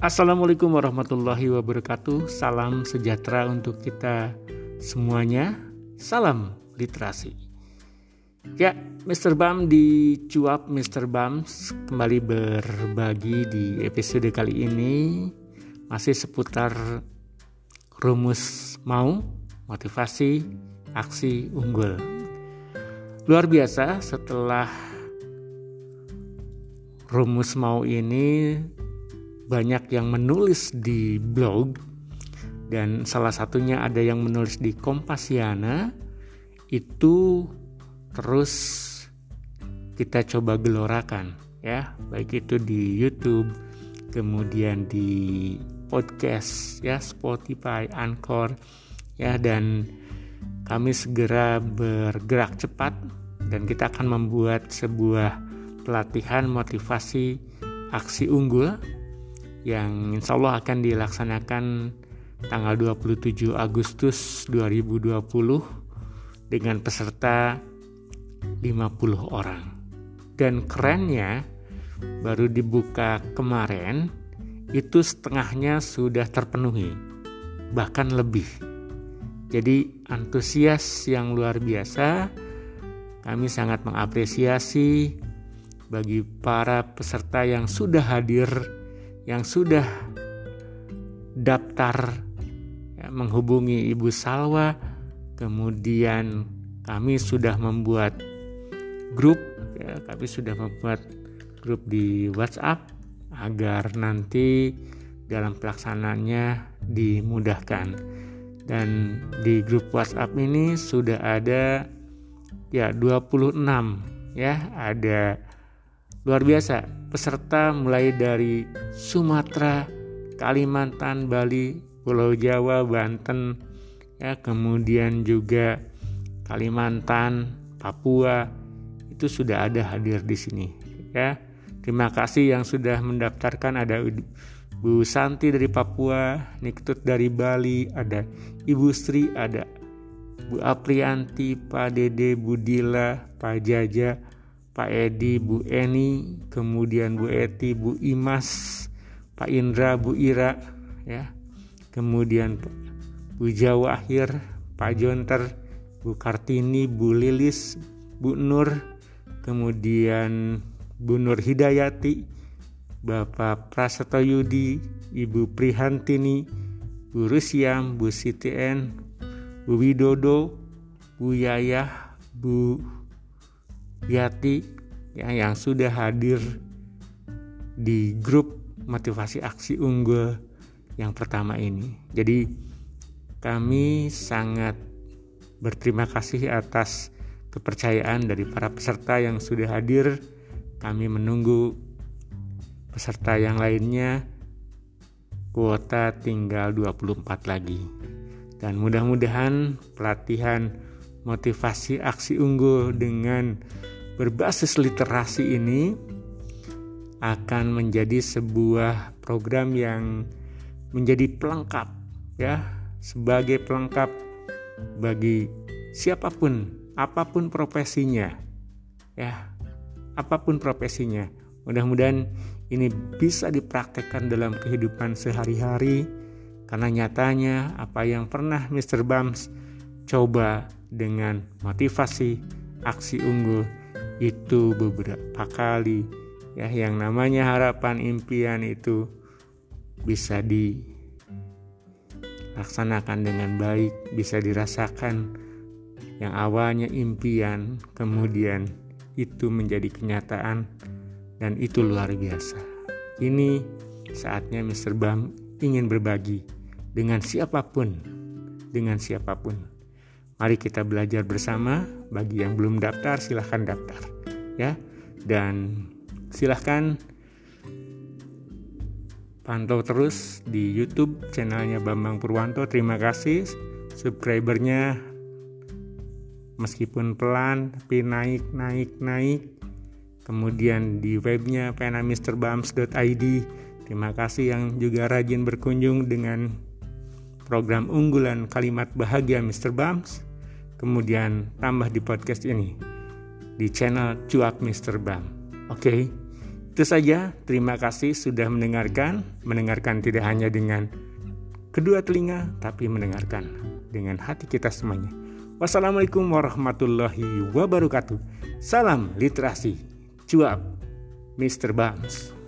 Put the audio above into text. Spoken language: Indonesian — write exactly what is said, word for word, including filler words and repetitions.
Assalamualaikum warahmatullahi wabarakatuh. Salam sejahtera untuk kita semuanya. Salam literasi. Ya, mister Bams di Cuap mister Bams kembali berbagi di episode kali ini. Masih seputar rumus mau, motivasi, aksi unggul. Luar biasa, setelah rumus mau ini banyak yang menulis di blog, dan salah satunya ada yang menulis di Kompasiana. Itu terus kita coba gelorakan ya, baik itu di YouTube, kemudian di podcast ya, Spotify, Anchor ya, dan kami segera bergerak cepat dan kita akan membuat sebuah pelatihan motivasi aksi unggul yang insya Allah akan dilaksanakan tanggal dua puluh tujuh Agustus dua ribu dua puluh dengan peserta lima puluh orang. Dan kerennya baru dibuka kemarin itu setengahnya sudah terpenuhi, bahkan lebih. Jadi antusias yang luar biasa. Kami sangat mengapresiasi bagi para peserta yang sudah hadir, yang sudah daftar ya, menghubungi Ibu Salwa. Kemudian kami sudah membuat grup ya, kami sudah membuat grup di WhatsApp agar nanti dalam pelaksanaannya dimudahkan. Dan di grup WhatsApp ini sudah ada ya dua puluh enam ya, ada luar biasa peserta mulai dari Sumatera, Kalimantan, Bali, Pulau Jawa, Banten, ya, kemudian juga Kalimantan, Papua, itu sudah ada hadir di sini. Ya, terima kasih yang sudah mendaftarkan. Ada Bu Santi dari Papua, Niktut dari Bali, ada Ibu Sri, ada Bu Aprianti, Pak Dede, Bu Dila, Pak Jaja, Pak Edi, Bu Eni, kemudian Bu Eti, Bu Imas, Pak Indra, Bu Ira, ya, kemudian Bu Jawahir, Pak Jonter, Bu Kartini, Bu Lilis, Bu Nur, kemudian Bu Nur Hidayati, Bapak Prasatoyudi, Ibu Prihantini, Bu Rusiam, Bu Siti En, Bu Widodo, Bu Yayah, Bu Biyati, ya, yang sudah hadir di grup motivasi aksi unggul yang pertama ini. Jadi kami sangat berterima kasih atas kepercayaan dari para peserta yang sudah hadir. Kami menunggu peserta yang lainnya. Kuota tinggal dua puluh empat lagi. Dan mudah-mudahan pelatihan motivasi aksi unggul dengan berbasis literasi ini akan menjadi sebuah program yang menjadi pelengkap ya, sebagai pelengkap bagi siapapun, apapun profesinya ya, apapun profesinya. Mudah-mudahan ini bisa dipraktekkan dalam kehidupan sehari-hari, karena nyatanya apa yang pernah mister Bams coba dengan motivasi aksi unggul itu beberapa kali ya, yang namanya harapan, impian itu bisa dilaksanakan dengan baik, bisa dirasakan. Yang awalnya impian, kemudian itu menjadi kenyataan, dan itu luar biasa. Ini saatnya mister Bams ingin berbagi dengan siapapun, dengan siapapun. Mari kita belajar bersama. Bagi yang belum daftar, silahkan daftar ya, dan silahkan pantau terus di YouTube channelnya Bambang Purwanto. Terima kasih subscribernya, meskipun pelan tapi naik naik naik. Kemudian di webnya penamisterbams dot i d. Terima kasih yang juga rajin berkunjung dengan program unggulan kalimat bahagia mister Bams. Kemudian tambah di podcast ini di channel Cuap mister Bams. Oke, okay. Itu Itu saja, terima kasih sudah mendengarkan. Mendengarkan tidak hanya dengan kedua telinga, tapi mendengarkan dengan hati kita semuanya. Wassalamualaikum warahmatullahi wabarakatuh. Salam literasi. Cuap, mister Bams.